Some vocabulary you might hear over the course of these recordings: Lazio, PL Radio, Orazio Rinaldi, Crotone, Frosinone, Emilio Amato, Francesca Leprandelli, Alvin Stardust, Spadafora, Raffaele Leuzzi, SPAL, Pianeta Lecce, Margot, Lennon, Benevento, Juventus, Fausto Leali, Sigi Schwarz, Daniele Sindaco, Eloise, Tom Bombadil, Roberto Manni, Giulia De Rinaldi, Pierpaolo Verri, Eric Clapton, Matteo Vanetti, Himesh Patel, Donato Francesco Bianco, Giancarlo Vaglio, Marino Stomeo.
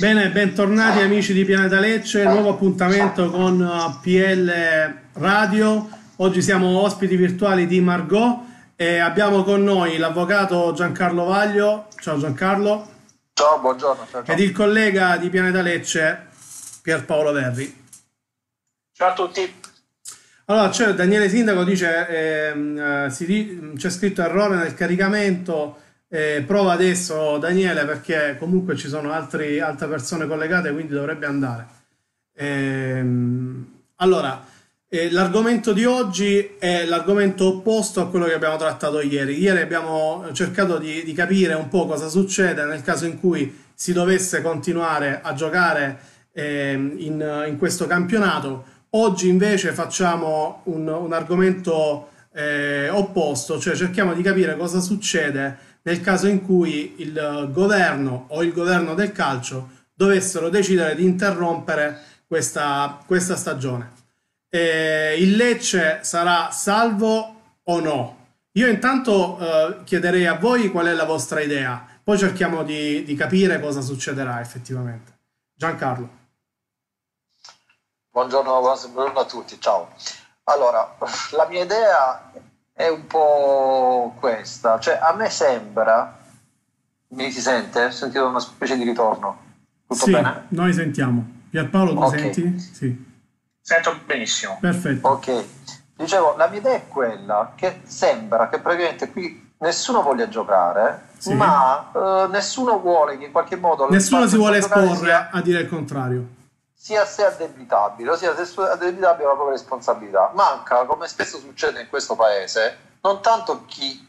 Bene, bentornati amici di Pianeta Lecce, nuovo appuntamento con PL Radio. Oggi siamo ospiti virtuali di Margot e abbiamo con noi l'avvocato Giancarlo Vaglio. Ciao Giancarlo. Ciao, buongiorno. Ciao, ciao. Ed il collega di Pianeta Lecce, Pierpaolo Verri. Ciao a tutti. Allora, cioè, Daniele Sindaco dice c'è scritto errore nel caricamento. Prova adesso Daniele, perché comunque ci sono altre persone collegate, quindi dovrebbe andare. L'argomento di oggi è l'argomento opposto a quello che abbiamo trattato ieri. Abbiamo cercato di capire un po' cosa succede nel caso in cui si dovesse continuare a giocare in questo campionato. Oggi invece facciamo un argomento opposto, cioè cerchiamo di capire cosa succede nel caso in cui il governo o il governo del calcio dovessero decidere di interrompere questa stagione. Il Lecce sarà salvo o no? Io intanto chiederei a voi qual è la vostra idea, poi cerchiamo di capire cosa succederà effettivamente. Giancarlo. Buongiorno a tutti, ciao. Allora, la mia idea è un po' questa, cioè a me sembra, mi si sente? Sentito una specie di ritorno, tutto sì, bene? Noi sentiamo. Pierpaolo, tu senti? Sì. Sento benissimo. Perfetto. Ok, dicevo, la mia idea è quella che sembra che praticamente qui nessuno voglia giocare, sì, ma nessuno vuole che in qualche modo... Nessuno si vuole esporre a dire il contrario. Sia se addebitabile, ossia se addebitabile alla propria responsabilità. Manca, come spesso succede in questo paese, non tanto chi,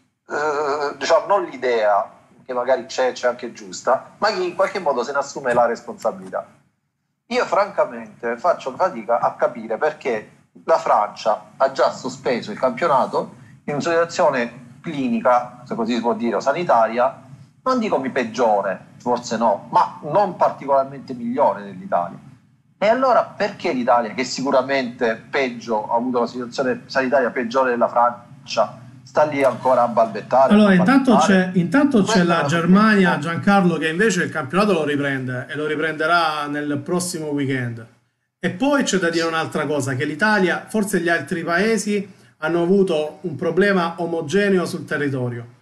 diciamo, non l'idea, che magari c'è anche giusta, ma chi in qualche modo se ne assume la responsabilità. Io francamente faccio fatica a capire perché la Francia ha già sospeso il campionato in una situazione clinica, se così si può dire, o sanitaria, non dico mi peggiore, forse no, ma non particolarmente migliore dell'Italia. E allora perché l'Italia, che sicuramente peggio, ha avuto la situazione sanitaria peggiore della Francia, sta lì ancora a balbettare? Allora, intanto c'è la Germania, Giancarlo, che invece il campionato lo riprende e lo riprenderà nel prossimo weekend. E poi c'è da dire un'altra cosa, che l'Italia, forse gli altri paesi, hanno avuto un problema omogeneo sul territorio.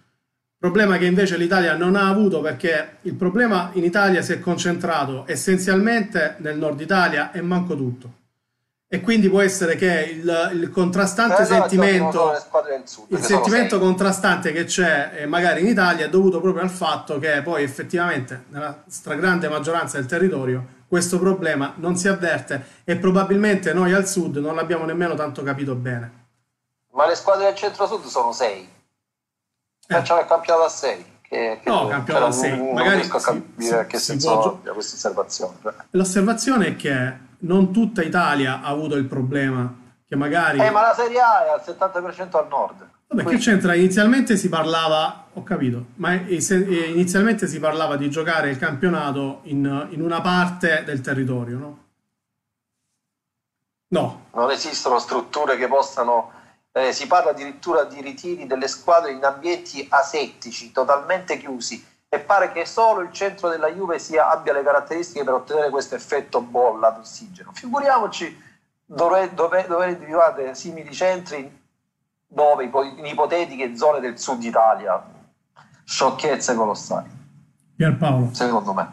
Problema che invece l'Italia non ha avuto, perché il problema in Italia si è concentrato essenzialmente nel nord Italia e manco tutto. E quindi può essere che il contrastante sentimento, il sentimento contrastante che c'è magari in Italia è dovuto proprio al fatto che poi effettivamente nella stragrande maggioranza del territorio questo problema non si avverte e probabilmente noi al sud non l'abbiamo nemmeno tanto capito bene. Ma le squadre del centro-sud sono 6. Facciamo il campionato a 6, no, campionato a 6, magari riesco a capire che senso abbia questa osservazione. L'osservazione è che non tutta Italia ha avuto il problema che magari... ma la Serie A è al 70% al nord. Vabbè, quindi... che c'entra? Inizialmente si parlava, ho capito, ma inizialmente si parlava di giocare il campionato in una parte del territorio, no? No. Non esistono strutture che possano... si parla addirittura di ritiri delle squadre in ambienti asettici, totalmente chiusi, e pare che solo il centro della Juve abbia le caratteristiche per ottenere questo effetto bolla d'ossigeno. Figuriamoci dover individuare simili centri dove, in ipotetiche zone del sud Italia. Sciocchezze colossali. Pierpaolo. Secondo me.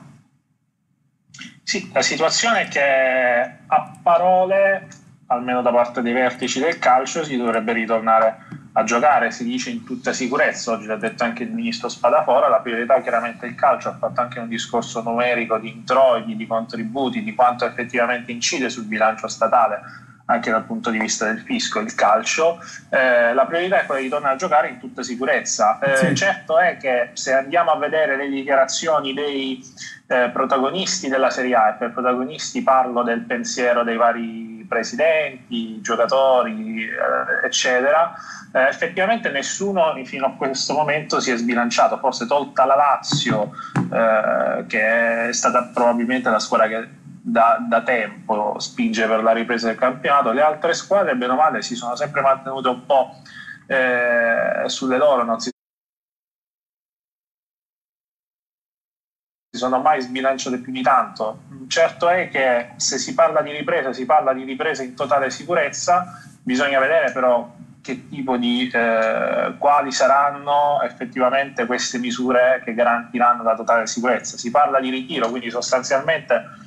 Sì, la situazione è che a parole... almeno da parte dei vertici del calcio si dovrebbe ritornare a giocare, si dice in tutta sicurezza, oggi l'ha detto anche il ministro Spadafora, la priorità chiaramente è il calcio, ha fatto anche un discorso numerico di introiti, di contributi, di quanto effettivamente incide sul bilancio statale, anche dal punto di vista del fisco, il calcio, la priorità è quella di tornare a giocare in tutta sicurezza. Sì. Certo è che se andiamo a vedere le dichiarazioni dei protagonisti della Serie A, e per protagonisti parlo del pensiero dei vari presidenti, giocatori, eccetera, effettivamente nessuno fino a questo momento si è sbilanciato, forse tolta la Lazio, che è stata probabilmente la squadra che da tempo spinge per la ripresa del campionato. Le altre squadre, bene o male, si sono sempre mantenute un po' sulle loro, non si sono mai sbilanciate più di tanto. Certo è che se si parla di ripresa, si parla di ripresa in totale sicurezza, bisogna vedere però che tipo di quali saranno effettivamente queste misure che garantiranno la totale sicurezza. Si parla di ritiro, quindi sostanzialmente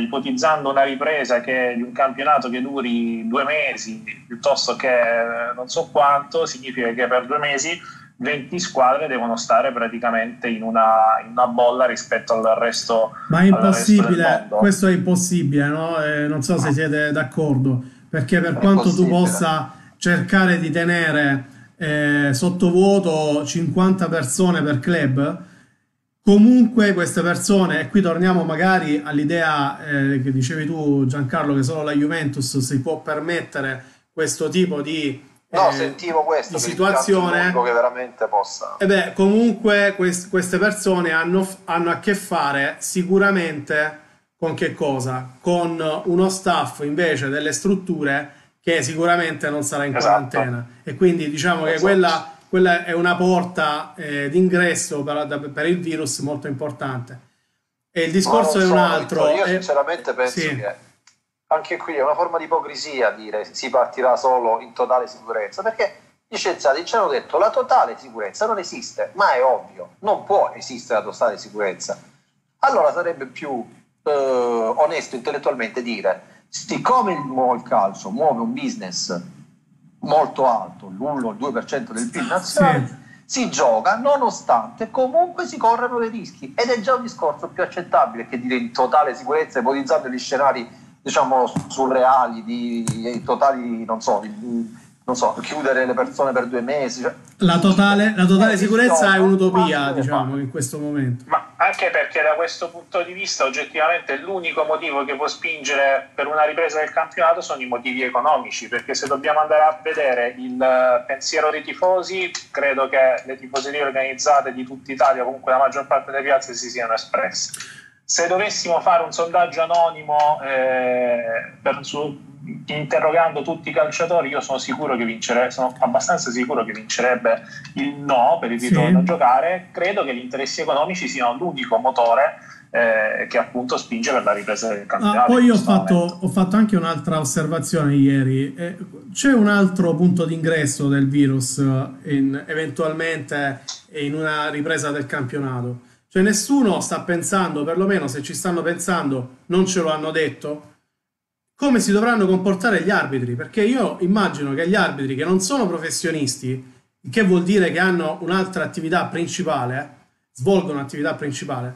ipotizzando una ripresa di un campionato che duri 2 mesi piuttosto che non so quanto, significa che per 2 mesi 20 squadre devono stare praticamente in una bolla rispetto al resto. Ma è impossibile, questo è impossibile, no? Non so se siete d'accordo, perché per quanto tu possa cercare di tenere sottovuoto 50 persone per club, comunque queste persone, e qui torniamo magari all'idea che dicevi tu, Giancarlo, che solo la Juventus si può permettere questo tipo di sentivo questo, situazione che veramente possa. E beh, comunque queste persone hanno a che fare sicuramente con che cosa? Con uno staff invece delle strutture che sicuramente non sarà in quarantena, e quindi diciamo che quella è una porta d'ingresso per il virus molto importante. E il discorso è un altro. Io sinceramente penso che anche qui è una forma di ipocrisia dire si partirà solo in totale sicurezza, perché gli scienziati ci hanno detto la totale sicurezza non esiste, ma è ovvio, non può esistere la totale sicurezza. Allora sarebbe più onesto intellettualmente dire, siccome il calcio muove un business molto alto, l'1 o il 2% del PIL nazionale, si gioca nonostante comunque si corrano dei rischi, ed è già un discorso più accettabile che dire in totale sicurezza ipotizzando gli scenari diciamo surreali di totali, non so, chiudere le persone per 2 mesi, cioè, la totale sicurezza è un'utopia, diciamo, in questo momento. Ma anche perché da questo punto di vista oggettivamente l'unico motivo che può spingere per una ripresa del campionato sono i motivi economici, perché se dobbiamo andare a vedere il pensiero dei tifosi, credo che le tifoserie organizzate di tutta Italia, comunque la maggior parte delle piazze, si siano espresse. Se dovessimo fare un sondaggio anonimo interrogando tutti i calciatori, io sono abbastanza sicuro che vincerebbe il no per il ritorno a giocare. Credo che gli interessi economici siano l'unico motore che appunto spinge per la ripresa del campionato. Poi io ho fatto anche un'altra osservazione ieri. C'è un altro punto d'ingresso del virus eventualmente in una ripresa del campionato. Cioè nessuno sta pensando, perlomeno se ci stanno pensando, non ce lo hanno detto, come si dovranno comportare gli arbitri, perché io immagino che gli arbitri che non sono professionisti, che vuol dire che hanno un'altra attività principale, svolgono attività principale,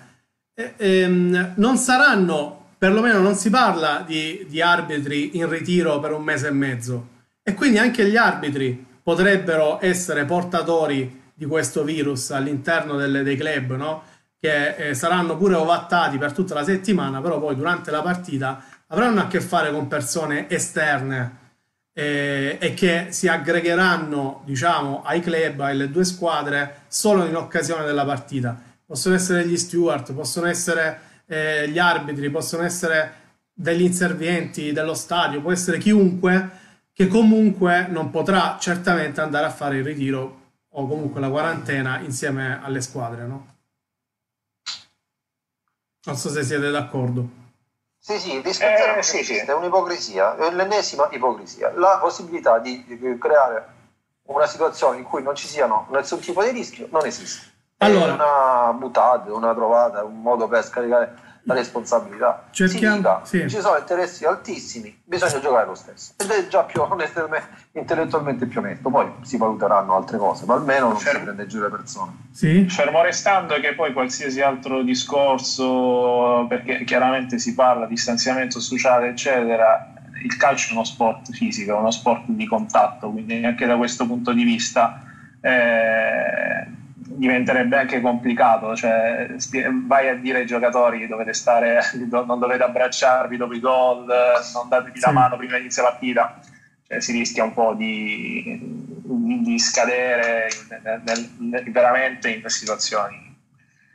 non saranno, perlomeno non si parla di arbitri in ritiro per 1 mese e mezzo, e quindi anche gli arbitri potrebbero essere portatori di questo virus all'interno dei club, no? Che saranno pure ovattati per tutta la settimana, però poi durante la partita avranno a che fare con persone esterne e che si aggregheranno, diciamo, ai club, alle 2 squadre, solo in occasione della partita. Possono essere gli steward, possono essere gli arbitri, possono essere degli inservienti dello stadio, può essere chiunque, che comunque non potrà certamente andare a fare il ritiro o comunque la quarantena insieme alle squadre, no? Non so se siete d'accordo. Sì, il discorso è un'ipocrisia, è l'ennesima ipocrisia. La possibilità di creare una situazione in cui non ci siano nessun tipo di rischio non esiste. Allora, è una mutata, una trovata, un modo per scaricare la responsabilità. Ci sono interessi altissimi, bisogna giocare lo stesso. Ed è già più intellettualmente più onesto. Poi si valuteranno altre cose, ma almeno non si prende giù le persone. Fermo restando che poi qualsiasi altro discorso, perché chiaramente si parla di distanziamento sociale, eccetera, il calcio è uno sport fisico, è uno sport di contatto, quindi anche da questo punto di vista diventerebbe anche complicato, cioè vai a dire ai giocatori dovete stare, non dovete abbracciarvi dopo i gol, non datevi la mano prima di iniziare la partita, cioè si rischia un po' di scadere veramente in situazioni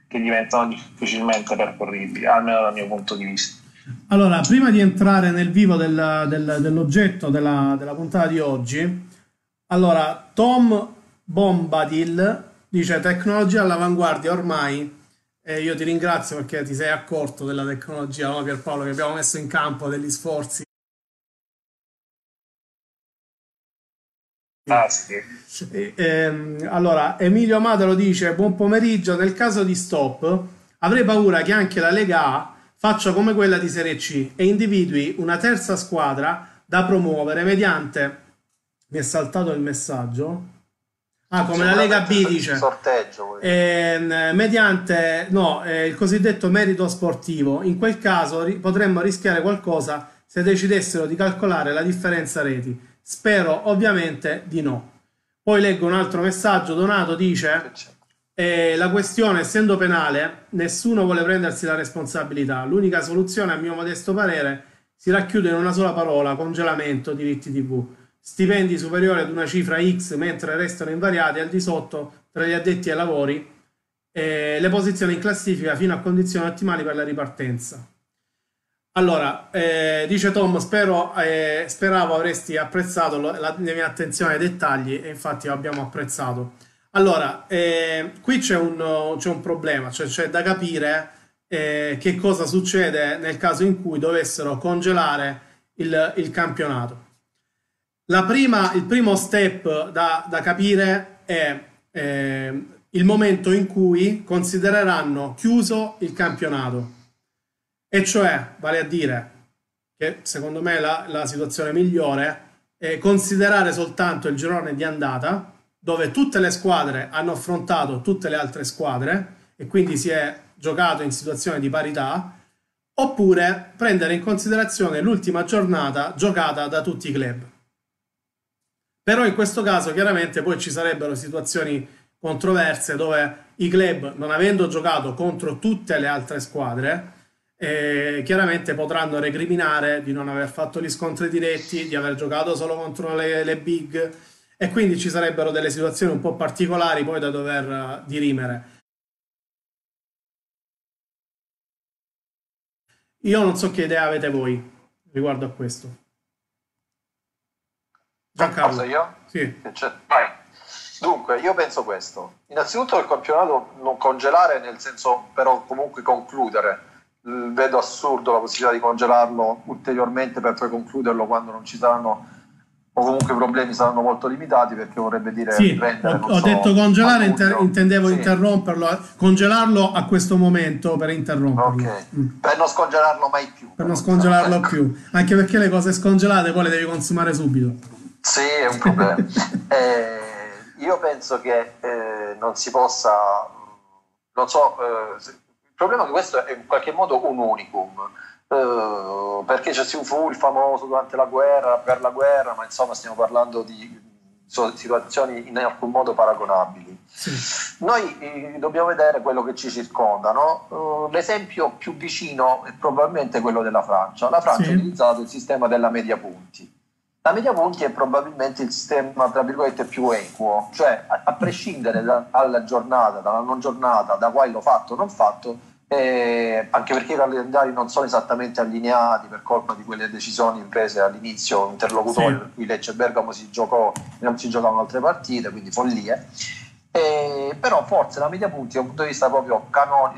che diventano difficilmente percorribili, almeno dal mio punto di vista. Allora, prima di entrare nel vivo dell'oggetto della puntata di oggi, allora Tom Bombadil dice: tecnologia all'avanguardia ormai, Io ti ringrazio perché ti sei accorto della tecnologia, no, Pierpaolo, che abbiamo messo in campo degli sforzi. Ah, sì. Allora, Emilio Amato lo dice: buon pomeriggio, nel caso di stop avrei paura che anche la Lega A faccia come quella di Serie C e individui una terza squadra da promuovere mediante... mi è saltato il messaggio... Ah, come la Lega B dice, sorteggio, mediante il cosiddetto merito sportivo. In quel caso potremmo rischiare qualcosa se decidessero di calcolare la differenza reti. Spero ovviamente di no. Poi leggo un altro messaggio. Donato dice: la questione, essendo penale, nessuno vuole prendersi la responsabilità. L'unica soluzione, a mio modesto parere, si racchiude in una sola parola: congelamento diritti TV. Stipendi superiori ad una cifra X mentre restano invariati al di sotto tra gli addetti ai lavori e le posizioni in classifica fino a condizioni ottimali per la ripartenza. Allora, dice Tom, speravo avresti apprezzato la mia attenzione ai dettagli, e infatti abbiamo apprezzato. Allora, qui c'è un problema, cioè c'è da capire che cosa succede nel caso in cui dovessero congelare il campionato. Il primo step da capire è il momento in cui considereranno chiuso il campionato, e cioè, vale a dire, che secondo me la situazione migliore è considerare soltanto il girone di andata, dove tutte le squadre hanno affrontato tutte le altre squadre e quindi si è giocato in situazione di parità, oppure prendere in considerazione l'ultima giornata giocata da tutti i club. Però in questo caso chiaramente poi ci sarebbero situazioni controverse dove i club, non avendo giocato contro tutte le altre squadre, chiaramente potranno recriminare di non aver fatto gli scontri diretti, di aver giocato solo contro le big, e quindi ci sarebbero delle situazioni un po' particolari poi da dover dirimere. Io non so che idea avete voi riguardo a questo. Giancarlo. Io? Sì. Vai. Dunque, io penso questo. Innanzitutto il campionato non congelare, nel senso però comunque concludere. Vedo assurdo la possibilità di congelarlo ulteriormente per poi concluderlo quando non ci saranno, o comunque i problemi saranno molto limitati, perché vorrebbe dire... Sì, ho detto congelare, intendevo sì, interromperlo, congelarlo a questo momento per interromperlo. Okay. Per non scongelarlo mai più. Per non scongelarlo più, anche perché le cose scongelate poi le devi consumare subito. Sì, è un problema. Io penso che non si possa, non so, il problema è che questo è in qualche modo un unicum, perché c'è fu il famoso durante la guerra, per la guerra, ma insomma stiamo parlando di situazioni in alcun modo paragonabili. Sì. Noi dobbiamo vedere quello che ci circonda, no? L'esempio più vicino è probabilmente quello della Francia. La Francia, sì, ha utilizzato il sistema della media punti. La media punti è probabilmente il sistema, tra virgolette, più equo, cioè a prescindere dalla giornata, dalla non giornata, da quello fatto o non fatto, anche perché i calendari non sono esattamente allineati per colpa di quelle decisioni prese all'inizio interlocutorio, sì, per cui Lecce e Bergamo non si giocavano altre partite, quindi follie. Però forse la media punti da un punto di vista proprio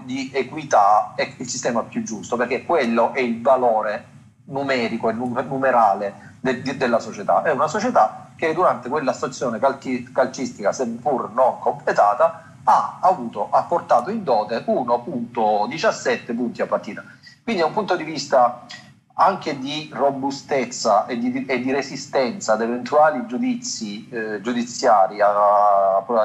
di equità è il sistema più giusto, perché quello è il valore numerico e numerale della società. È una società che durante quella stagione calcistica, seppur non completata, ha portato in dote 1.17 punti a partita. Quindi da un punto di vista anche di robustezza e di resistenza ad eventuali giudizi giudiziari, a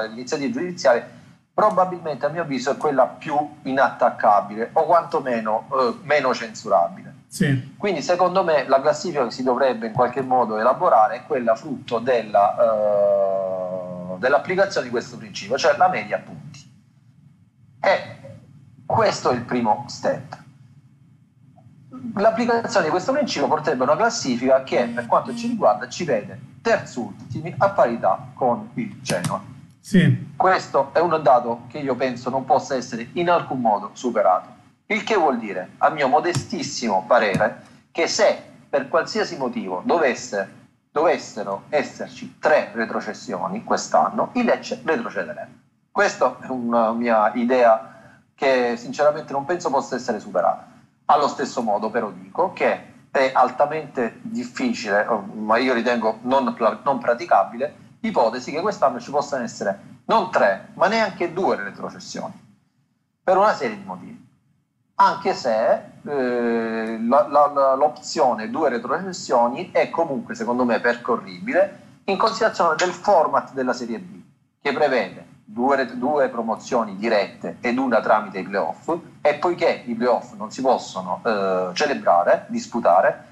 iniziative giudiziarie, probabilmente a mio avviso è quella più inattaccabile, o quantomeno meno censurabile. Sì. Quindi secondo me la classifica che si dovrebbe in qualche modo elaborare è quella frutto dell'applicazione di questo principio, cioè la media punti. E questo è il primo step. L'applicazione di questo principio porterebbe a una classifica che, per quanto ci riguarda, ci vede terzultimi a parità con il Genoa. Sì. Questo è un dato che io penso non possa essere in alcun modo superato. Il che vuol dire, a mio modestissimo parere, che se per qualsiasi motivo dovessero esserci 3 retrocessioni quest'anno, il Lecce retrocederebbe. Questa è una mia idea che sinceramente non penso possa essere superata. Allo stesso modo però dico che è altamente difficile, ma io ritengo non praticabile, ipotesi che quest'anno ci possano essere non 3, ma neanche 2 retrocessioni, per una serie di motivi. Anche se l'opzione 2 retrocessioni è comunque, secondo me, percorribile in considerazione del format della Serie B, che prevede 2 promozioni dirette ed una tramite i playoff, e poiché i playoff non si possono disputare,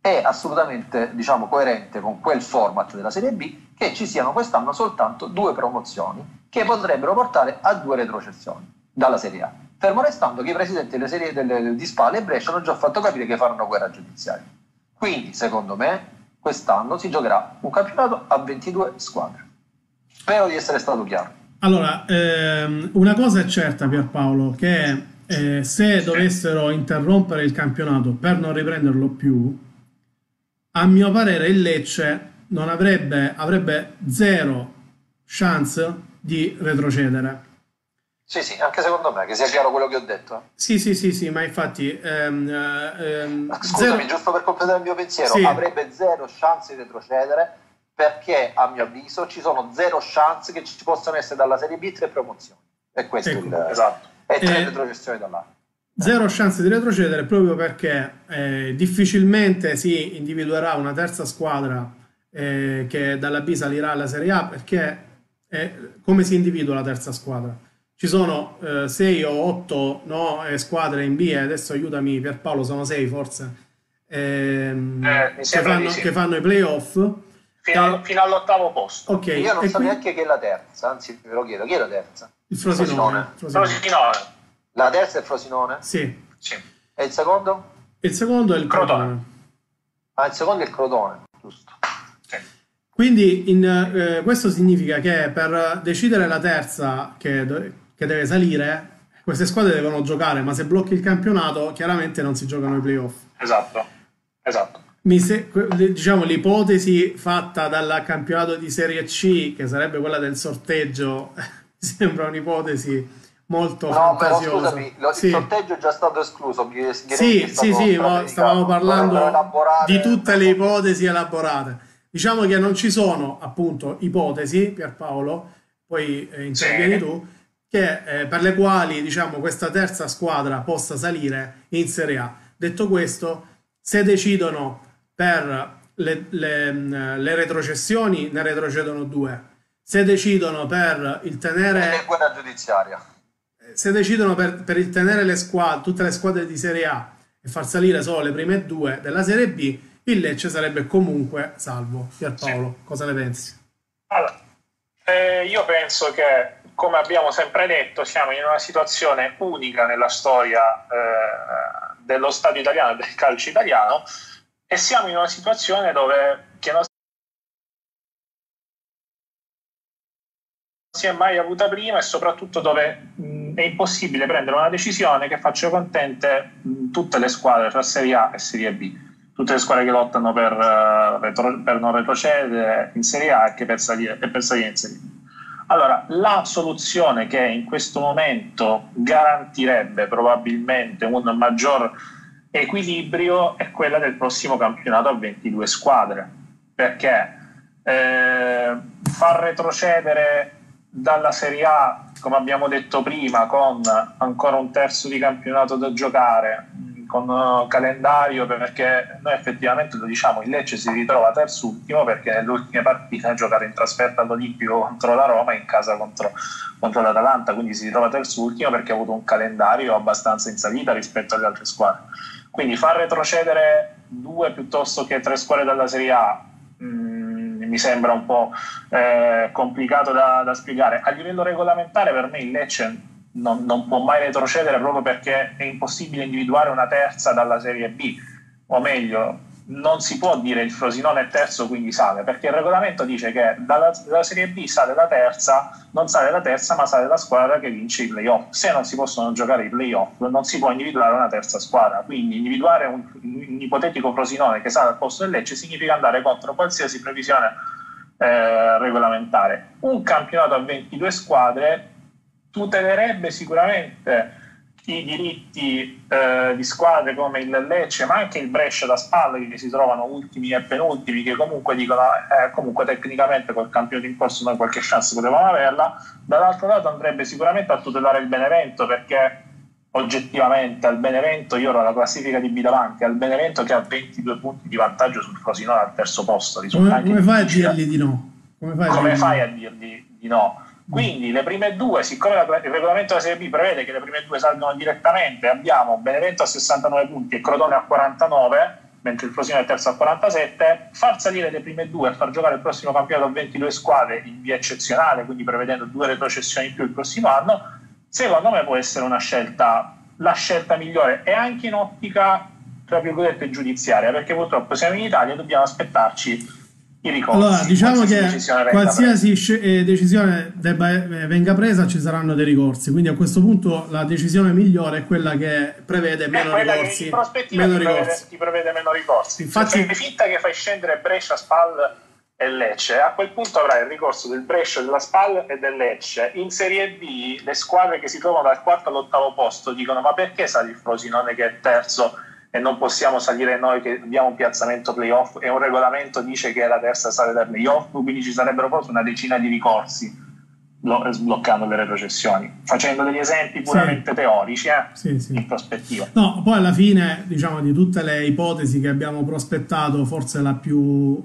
è assolutamente, diciamo, coerente con quel format della Serie B che ci siano quest'anno soltanto 2 promozioni che potrebbero portare a 2 retrocessioni dalla Serie A, fermo restando che i presidenti delle serie di Spale e Brescia hanno già fatto capire che faranno guerra giudiziaria. Quindi secondo me quest'anno si giocherà un campionato a 22 squadre. Spero di essere stato chiaro. Allora, una cosa è certa, Pierpaolo, che se dovessero interrompere il campionato per non riprenderlo più, a mio parere il Lecce non avrebbe zero chance di retrocedere. Sì, sì, anche secondo me, che sia chiaro quello che ho detto. Sì, ma infatti... Scusami, giusto per completare il mio pensiero, sì, avrebbe zero chance di retrocedere perché, a mio avviso, ci sono zero chance che ci possano essere dalla Serie B 3 promozioni. E questo ecco, esatto. E 3 retrocessioni dall'altro. Zero chance di retrocedere proprio perché difficilmente si individuerà una terza squadra che dalla B salirà alla Serie A, perché come si individua la terza squadra? Ci sono 6 o 8 squadre in B, adesso aiutami Pierpaolo, sono 6 forse, che fanno i playoff. Fino all'8° posto. Okay. Io non so neanche chi è la terza, anzi ve lo chiedo, chi è la terza? Il Frosinone. Frosinone. La terza è il Frosinone? Sì. Sì. E il secondo? Il secondo è il Crotone. Ah, il secondo è il Crotone, giusto. Sì. Quindi questo significa che per decidere la terza che deve salire, queste squadre devono giocare, ma se blocchi il campionato chiaramente non si giocano i playoff. Esatto. Diciamo l'ipotesi fatta dal campionato di Serie C, che sarebbe quella del sorteggio, mi sembra un'ipotesi molto fantasiosa. Però scusami, il sorteggio è già stato escluso. Stavamo parlando di tutte le ipotesi elaborate. Diciamo che non ci sono appunto ipotesi, Pierpaolo, poi intervieni tu, che per le quali, diciamo, questa terza squadra possa salire in Serie A. Detto questo, se decidono per le retrocessioni, ne retrocedono 2. Se decidono per il tenere guerra giudiziaria, se decidono per il tenere le squadre, tutte le squadre di Serie A, e far salire solo le prime 2 della Serie B, il Lecce sarebbe comunque salvo. Pierpaolo, sì, cosa ne pensi? Allora, io penso che, come abbiamo sempre detto, siamo in una situazione unica nella storia dello stadio italiano e del calcio italiano, e siamo in una situazione che non si è mai avuta prima, e soprattutto dove è impossibile prendere una decisione che faccia contente tutte le squadre tra Serie A e Serie B, tutte le squadre che lottano per non retrocedere in Serie A e per salire in Serie B. Allora, la soluzione che in questo momento garantirebbe probabilmente un maggior equilibrio è quella del prossimo campionato a 22 squadre, perché far retrocedere dalla Serie A, come abbiamo detto prima, con ancora un terzo di campionato da giocare, con calendario, perché noi effettivamente lo diciamo, il Lecce si ritrova terzultimo perché nell'ultima partita ha giocato in trasferta all'Olimpico contro la Roma e in casa contro l'Atalanta, quindi si ritrova terzultimo perché ha avuto un calendario abbastanza in salita rispetto alle altre squadre. Quindi far retrocedere 2 piuttosto che 3 squadre dalla Serie A mi sembra un po' complicato da spiegare. A livello regolamentare per me il Lecce non può mai retrocedere, proprio perché è impossibile individuare una terza dalla Serie B, o meglio, non si può dire il Frosinone è terzo quindi sale, perché il regolamento dice che dalla Serie B sale la terza, non sale la terza ma sale la squadra che vince i playoff. Se non si possono giocare i playoff non si può individuare una terza squadra, quindi individuare un ipotetico Frosinone che sale al posto del Lecce significa andare contro qualsiasi previsione regolamentare. Un campionato a 22 squadre tutelerebbe sicuramente i diritti di squadre come il Lecce, ma anche il Brescia da spalle, che si trovano ultimi e penultimi, che comunque dicono comunque tecnicamente col campionato in corso noi qualche chance potevamo averla. Dall'altro lato andrebbe sicuramente a tutelare il Benevento, perché oggettivamente al Benevento, io ero alla classifica di B davanti, al Benevento che ha 22 punti di vantaggio sul Frosinone al terzo posto, come fai a dirgli di no? Quindi le prime due, siccome il regolamento della Serie B prevede che le prime due salgono direttamente, abbiamo Benevento a 69 punti e Crotone a 49, mentre il Frosinone è terzo a 47, far salire le prime due e far giocare il prossimo campionato a 22 squadre in via eccezionale, quindi prevedendo 2 retrocessioni in più il prossimo anno, secondo me può essere una scelta, la scelta migliore, e anche in ottica tra virgolette giudiziaria, perché purtroppo siamo in Italia e dobbiamo aspettarci i ricorsi. Allora, diciamo che qualsiasi decisione venga presa, ci saranno dei ricorsi, quindi a questo punto la decisione migliore è quella che prevede meno ricorsi, ti prevede meno ricorsi. Infatti, se fai finta che fai scendere Brescia, SPAL e Lecce, a quel punto avrai il ricorso del Brescia, della SPAL e del Lecce. In Serie B le squadre che si trovano dal quarto all'8° posto dicono: ma perché sali il Frosinone che è terzo e non possiamo salire noi che abbiamo un piazzamento playoff, e un regolamento dice che la terza sale dai playoff, quindi ci sarebbero forse una decina di ricorsi sbloccando le retrocessioni, facendo degli esempi puramente teorici in prospettiva. No, poi alla fine, diciamo, di tutte le ipotesi che abbiamo prospettato, forse la più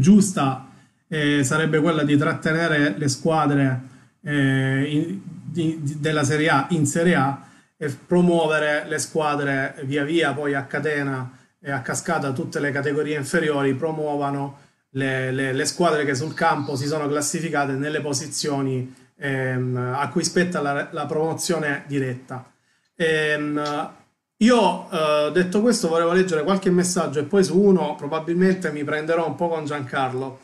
giusta sarebbe quella di trattenere le squadre della Serie A in Serie A e promuovere le squadre via via, poi a catena e a cascata tutte le categorie inferiori promuovano le squadre che sul campo si sono classificate nelle posizioni a cui spetta la promozione diretta. Io detto questo, volevo leggere qualche messaggio e poi su uno probabilmente mi prenderò un po' con Giancarlo,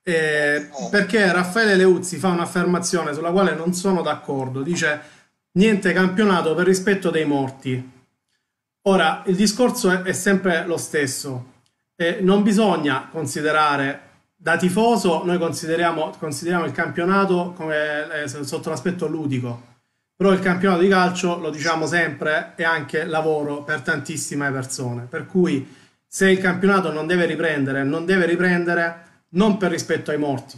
perché Raffaele Leuzzi fa un'affermazione sulla quale non sono d'accordo. Dice: niente campionato per rispetto dei morti. Ora, il discorso è sempre lo stesso. Non bisogna considerare, da tifoso noi consideriamo il campionato come sotto l'aspetto ludico, però il campionato di calcio, lo diciamo sempre, è anche lavoro per tantissime persone, per cui se il campionato non deve riprendere non per rispetto ai morti,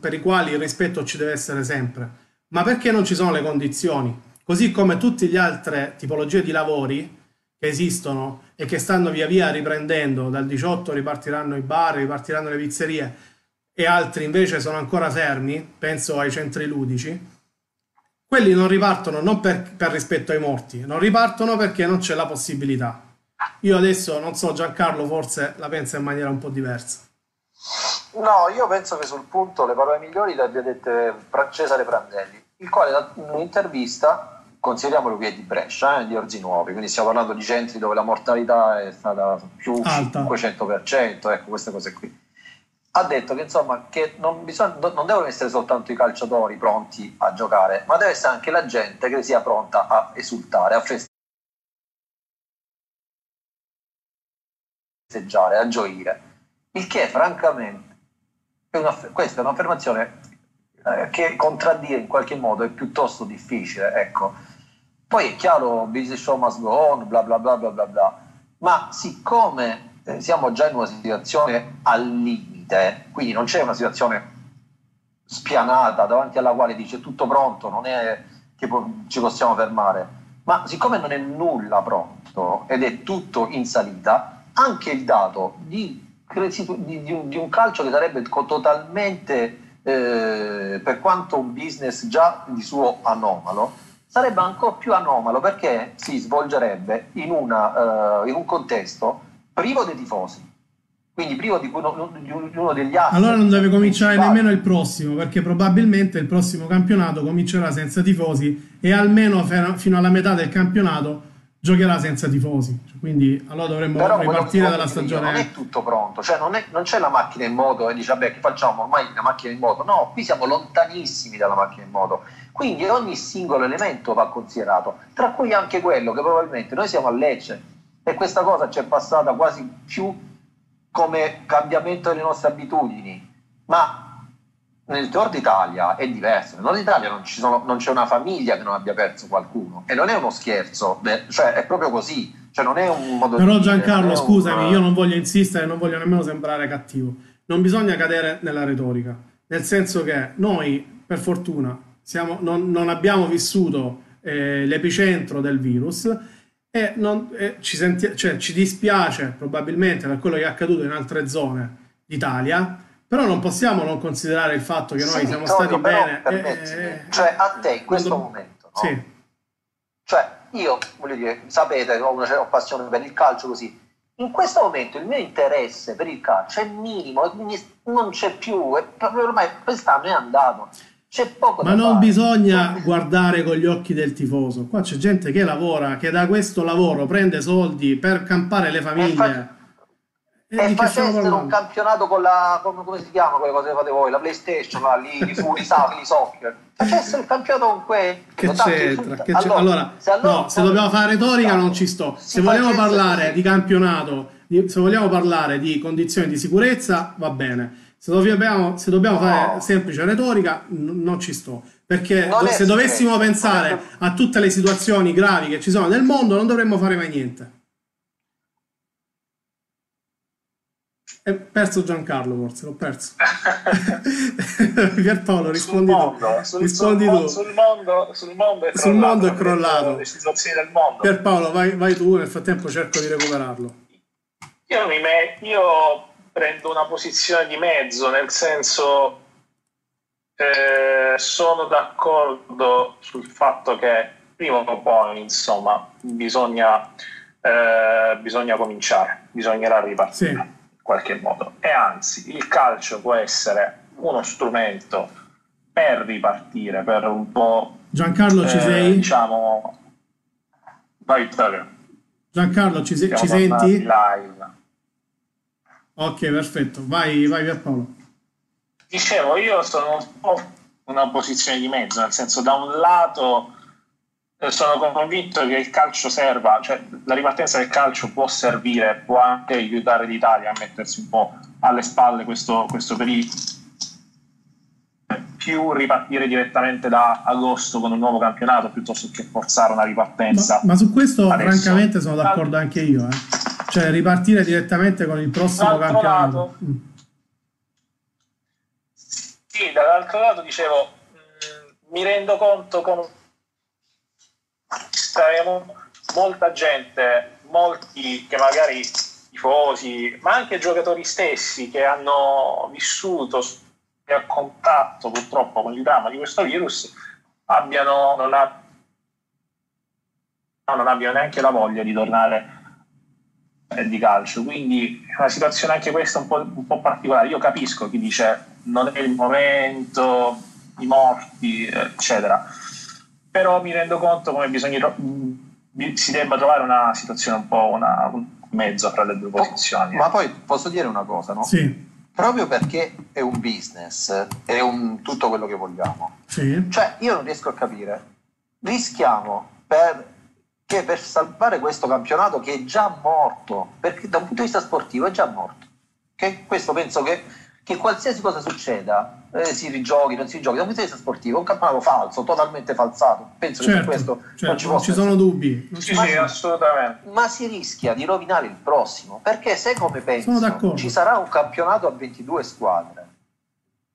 per i quali il rispetto ci deve essere sempre, ma perché non ci sono le condizioni, così come tutte le altre tipologie di lavori che esistono e che stanno via via riprendendo. Dal 18 ripartiranno i bar, ripartiranno le pizzerie, e altri invece sono ancora fermi, penso ai centri ludici. Quelli non ripartono non per rispetto ai morti, non ripartono perché non c'è la possibilità. Io adesso non so, Giancarlo forse la pensa in maniera un po' diversa. No, io penso che sul punto le parole migliori le abbia dette Francesca Leprandelli, il quale in un'intervista, consideriamolo che è di Brescia, di Orzi Nuovi, quindi stiamo parlando di centri dove la mortalità è stata più alta, 500%, ecco, queste cose qui, ha detto che insomma che non devono essere soltanto i calciatori pronti a giocare, ma deve essere anche la gente che sia pronta a esultare, a festeggiare, a gioire. Il che francamente questa è un'affermazione che contraddire in qualche modo è piuttosto difficile, ecco. Poi è chiaro, business show must go on, bla bla bla bla bla bla, ma siccome siamo già in una situazione al limite, quindi non c'è una situazione spianata davanti alla quale dice tutto pronto, non è che ci possiamo fermare, ma siccome non è nulla pronto ed è tutto in salita, anche il dato di un calcio che sarebbe totalmente, per quanto un business già di suo anomalo, sarebbe ancora più anomalo perché si svolgerebbe in un contesto privo dei tifosi, quindi privo di uno degli altri. Allora non deve cominciare nemmeno il prossimo, perché probabilmente il prossimo campionato comincerà senza tifosi e almeno fino alla metà del campionato giocherà senza tifosi, quindi allora dovremmo ripartire dalla stagione. Non è tutto pronto, cioè non c'è la macchina in moto e dice vabbè, che facciamo ormai la macchina in moto? No, qui siamo lontanissimi dalla macchina in moto, quindi ogni singolo elemento va considerato, tra cui anche quello che probabilmente noi siamo a Lecce e questa cosa ci è passata quasi più come cambiamento delle nostre abitudini, ma nel nord Italia è diverso, nel nord Italia non c'è una famiglia che non abbia perso qualcuno, e non è uno scherzo, cioè è proprio così, cioè non è un modo. Però di Giancarlo, dire, scusami, io non voglio insistere, non voglio nemmeno sembrare cattivo, non bisogna cadere nella retorica, nel senso che noi per fortuna non abbiamo vissuto l'epicentro del virus e ci dispiace probabilmente per quello che è accaduto in altre zone d'Italia, però non possiamo non considerare il fatto che noi siamo stati bene. Cioè a te in questo momento, no? Sì. Cioè io, voglio dire, sapete, ho passione per il calcio così, in questo momento il mio interesse per il calcio è minimo, non c'è più, ormai quest'anno è andato. C'è poco da fare. Ma non bisogna guardare con gli occhi del tifoso, qua c'è gente che lavora, che da questo lavoro prende soldi per campare le famiglie. E facessero un campionato con la, come si chiama quelle cose che fate voi, la PlayStation, là, lì, i soccer, facessero il campionato con quei... Che c'entra? Se dobbiamo fare retorica non ci sto. Se vogliamo parlare di campionato, se vogliamo parlare di condizioni di sicurezza, va bene. Se dobbiamo fare semplice retorica, non ci sto. Perché se dovessimo pensare a tutte le situazioni gravi che ci sono nel mondo, non dovremmo fare mai niente. È perso Giancarlo, forse l'ho perso. Pierpaolo, rispondi sul mondo è crollato. Le situazioni del mondo. Pierpaolo, vai tu, nel frattempo cerco di recuperarlo. Io prendo una posizione di mezzo, nel senso sono d'accordo sul fatto che prima o poi, insomma, bisogna cominciare, bisognerà ripartire. Sì. Qualche modo, e anzi il calcio può essere uno strumento per ripartire per un po'. Giancarlo, ci sei? Diciamo, vai Vittorio. Giancarlo, ci senti? Live. Ok, perfetto, vai Pierpaolo. Dicevo, io sono un po' in una posizione di mezzo, nel senso, da un lato sono convinto che il calcio serva, cioè la ripartenza del calcio può servire, può anche aiutare l'Italia a mettersi un po' alle spalle questo periodo, più ripartire direttamente da agosto con un nuovo campionato piuttosto che forzare una ripartenza. Ma su questo adesso, francamente, sono d'accordo anche io, cioè ripartire direttamente con il prossimo campionato. Sì, dall'altro lato dicevo, mi rendo conto come saremo molta gente, molti che magari tifosi, ma anche giocatori stessi che hanno vissuto a contatto purtroppo con il dramma di questo virus, non abbiano neanche la voglia di tornare di calcio. Quindi è una situazione anche questa un po' particolare. Io capisco chi dice non è il momento, i morti, eccetera. Però mi rendo conto come si debba trovare una situazione un mezzo fra le due posizioni. Ma poi posso dire una cosa, no? Sì. Proprio perché è un business, è un tutto quello che vogliamo. Sì. Cioè, io non riesco a capire. Rischiamo per salvare questo campionato che è già morto, perché da un punto di vista sportivo è già morto. Che questo penso che qualsiasi cosa succeda, si rigiochi, non si rigiochi, da un punto di vista sportivo è un campionato falso, totalmente falsato. Penso che su questo non ci sono dubbi. Assolutamente. Ma si rischia di rovinare il prossimo, perché se, come penso, ci sarà un campionato a 22 squadre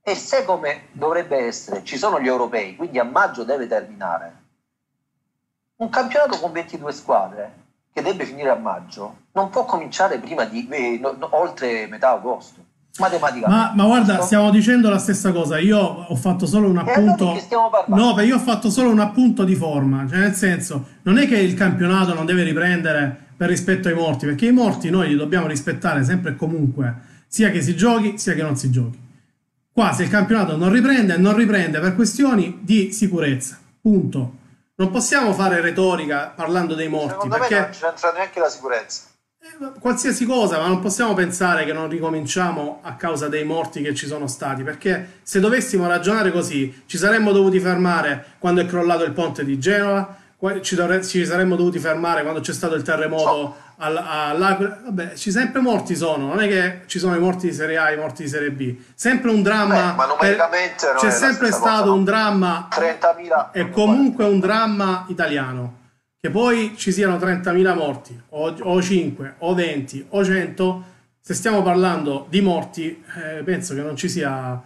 e se, come dovrebbe essere, ci sono gli europei, quindi a maggio deve terminare, un campionato con 22 squadre che deve finire a maggio non può cominciare prima di oltre metà agosto. Ma guarda, stiamo dicendo la stessa cosa. Io ho fatto solo un appunto. Io ho fatto solo un appunto di forma, cioè, nel senso, non è che il campionato non deve riprendere per rispetto ai morti, perché i morti noi li dobbiamo rispettare sempre e comunque, sia che si giochi sia che non si giochi. Qua, se il campionato non riprende per questioni di sicurezza, punto. Non possiamo fare retorica parlando dei morti. Secondo me non c'entra neanche la sicurezza. Qualsiasi cosa, ma non possiamo pensare che non ricominciamo a causa dei morti che ci sono stati, perché se dovessimo ragionare così ci saremmo dovuti fermare quando è crollato il ponte di Genova, ci saremmo dovuti fermare quando c'è stato il terremoto all'Aquila. Vabbè, ci sempre morti sono, non è che ci sono i morti di Serie A e i morti di Serie B, sempre un dramma. Ma numericamente c'è sempre stato un dramma, 30.000, e comunque un dramma italiano. Che poi ci siano 30.000 morti, o 5, o 20, o 100, se stiamo parlando di morti, penso che non ci sia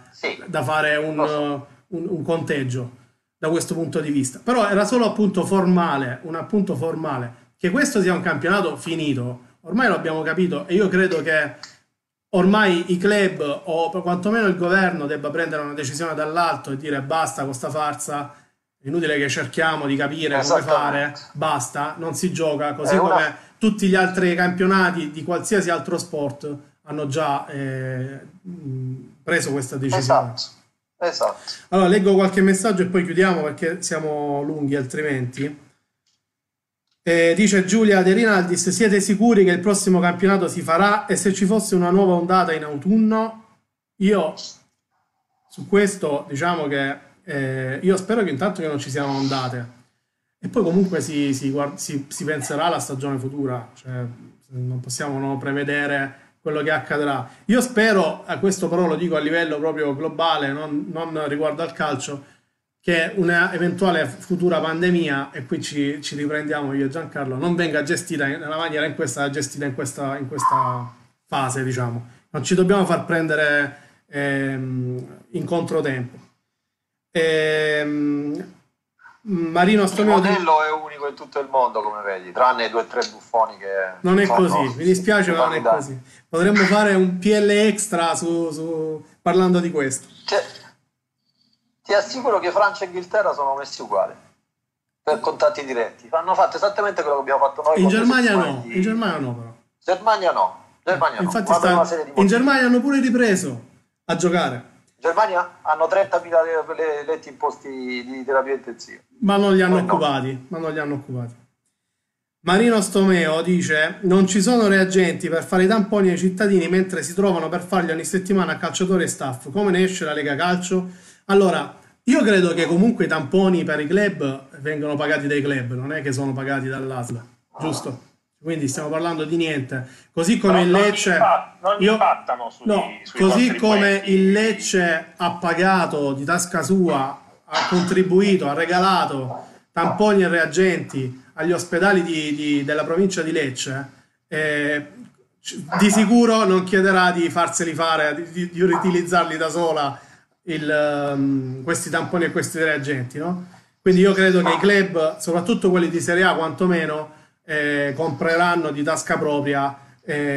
da fare un conteggio da questo punto di vista. Però era solo appunto formale, un appunto formale. Che questo sia un campionato finito, ormai lo abbiamo capito, e io credo che ormai i club o quantomeno il governo debba prendere una decisione dall'alto e dire basta con sta farsa, inutile che cerchiamo di capire come fare, basta, non si gioca, così come tutti gli altri campionati di qualsiasi altro sport hanno già preso questa decisione. Esatto. Allora, leggo qualche messaggio e poi chiudiamo perché siamo lunghi altrimenti. Dice Giulia De Rinaldi: siete sicuri che il prossimo campionato si farà e se ci fosse una nuova ondata in autunno? Io su questo diciamo che io spero che intanto che non ci siano ondate e poi comunque si penserà alla stagione futura, cioè, non possiamo prevedere quello che accadrà. Io spero, a questo però lo dico a livello proprio globale, non riguardo al calcio, che una eventuale futura pandemia, e qui ci riprendiamo io e Giancarlo, non venga gestita nella maniera in questa fase, diciamo. Non ci dobbiamo far prendere in controtempo. Marino Stomeo, il modello è unico in tutto il mondo, come vedi, tranne i 2 o 3 buffoni che non è così, mi dispiace, ma non è così. Potremmo fare un PL extra parlando di questo. Cioè, ti assicuro che Francia e Inghilterra sono messi uguali per contatti diretti, hanno fatto esattamente quello che abbiamo fatto noi. In Germania no, in Germania no, però Germania no, Germania infatti no. In Germania hanno pure ripreso a giocare. In Germania hanno 30.000 letti in posti di terapia intensiva. Ma non li hanno occupati. Ma non li hanno occupati. Marino Stomeo dice: non ci sono reagenti per fare i tamponi ai cittadini mentre si trovano per farli ogni settimana a calciatori e staff. Come ne esce la Lega Calcio? Allora, io credo che comunque i tamponi per i club vengano pagati dai club, non è che sono pagati dall'ASL, giusto? Quindi stiamo parlando di niente, così come il Lecce così come il Lecce ha pagato di tasca sua, ha contribuito, ha regalato tamponi e reagenti agli ospedali della provincia di Lecce, di sicuro non chiederà di farseli fare, di riutilizzarli da sola questi tamponi e questi reagenti, no? Quindi io credo che i club, soprattutto quelli di Serie A quantomeno, compreranno di tasca propria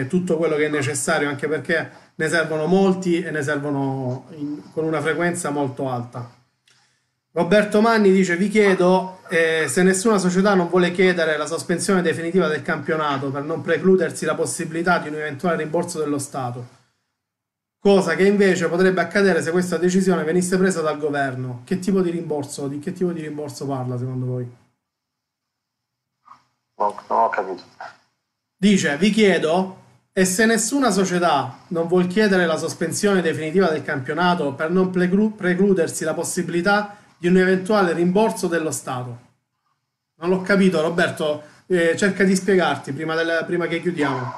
tutto quello che è necessario, anche perché ne servono molti e ne servono con una frequenza molto alta. Roberto Manni dice: vi chiedo se nessuna società non vuole chiedere la sospensione definitiva del campionato per non precludersi la possibilità di un eventuale rimborso dello Stato, cosa che invece potrebbe accadere se questa decisione venisse presa dal governo. Che tipo di rimborso, di che tipo di rimborso parla secondo voi? Non ho capito. Dice: vi chiedo, e se nessuna società non vuol chiedere la sospensione definitiva del campionato per non precludersi la possibilità di un eventuale rimborso dello Stato? Non l'ho capito, Roberto, cerca di spiegarti prima che chiudiamo.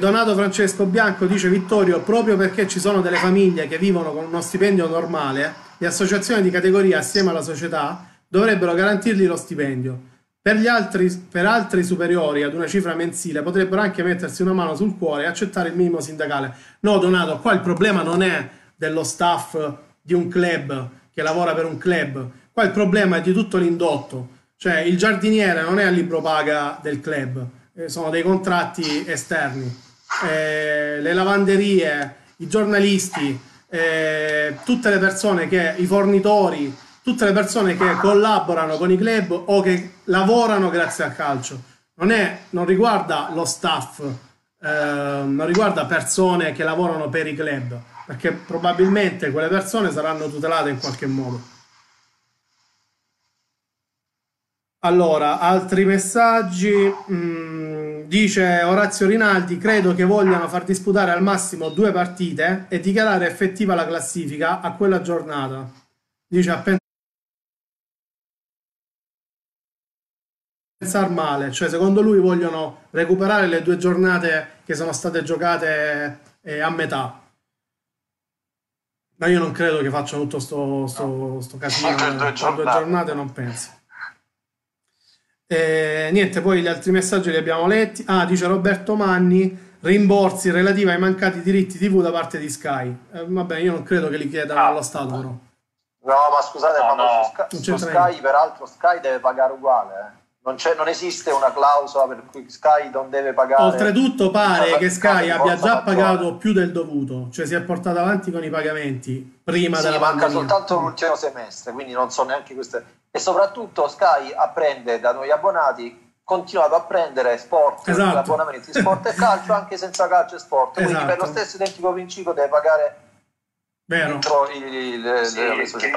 Donato Francesco Bianco dice: Vittorio, proprio perché ci sono delle famiglie che vivono con uno stipendio normale, le associazioni di categoria assieme alla società dovrebbero garantirgli lo stipendio. Per altri superiori ad una cifra mensile potrebbero anche mettersi una mano sul cuore e accettare il minimo sindacale. No, Donato, qua il problema non è dello staff di un club che lavora per un club, qua il problema è di tutto l'indotto, cioè il giardiniere non è a libro paga del club, sono dei contratti esterni, le lavanderie, i giornalisti, tutte le persone che, i fornitori, tutte le persone che collaborano con i club o che lavorano grazie al calcio, non riguarda lo staff, non riguarda persone che lavorano per i club, perché probabilmente quelle persone saranno tutelate in qualche modo. Allora, altri messaggi. Dice Orazio Rinaldi: credo che vogliano far disputare al massimo 2 partite e dichiarare effettiva la classifica a quella giornata. Dice: appena pensar male, cioè secondo lui vogliono recuperare le due giornate che sono state giocate a metà. Ma io non credo che facciano tutto sto casino per due giornate, non penso. Niente, poi gli altri messaggi li abbiamo letti. Ah, dice Roberto Manni, rimborsi relativi ai mancati diritti TV da parte di Sky. Vabbè, io non credo che li chiedano allo Stato, però. No, ma scusate, su Sky, peraltro, Sky deve pagare uguale, eh. Non esiste una clausola per cui Sky non deve pagare. Oltretutto pare che Sky abbia già pagato più del dovuto, cioè si è portato avanti con i pagamenti prima della pandemia. Manca soltanto l'ultimo semestre, quindi non so neanche queste. E soprattutto Sky apprende da noi abbonati, continuato a prendere sport, abbonamenti sport e calcio anche senza calcio e sport, quindi per lo stesso identico principio deve pagare. Vero. Il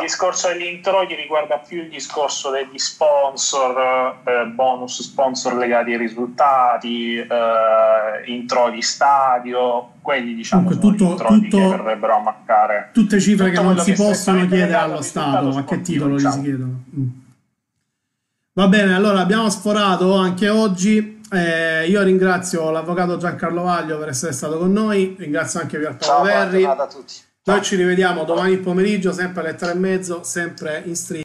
discorso degli introiti riguarda più il discorso degli sponsor, bonus sponsor legati ai risultati, introiti stadio, quelli diciamo che verrebbero a mancare. Tutte cifre che non si possono chiedere allo Stato, ma che titolo gli si chiedono? Va bene, allora abbiamo sforato anche oggi. Io ringrazio l'avvocato Giancarlo Vaglio per essere stato con noi, ringrazio anche Pierpaolo Verri. Ciao a tutti. Noi ci rivediamo domani pomeriggio, sempre alle 3:30, sempre in stream.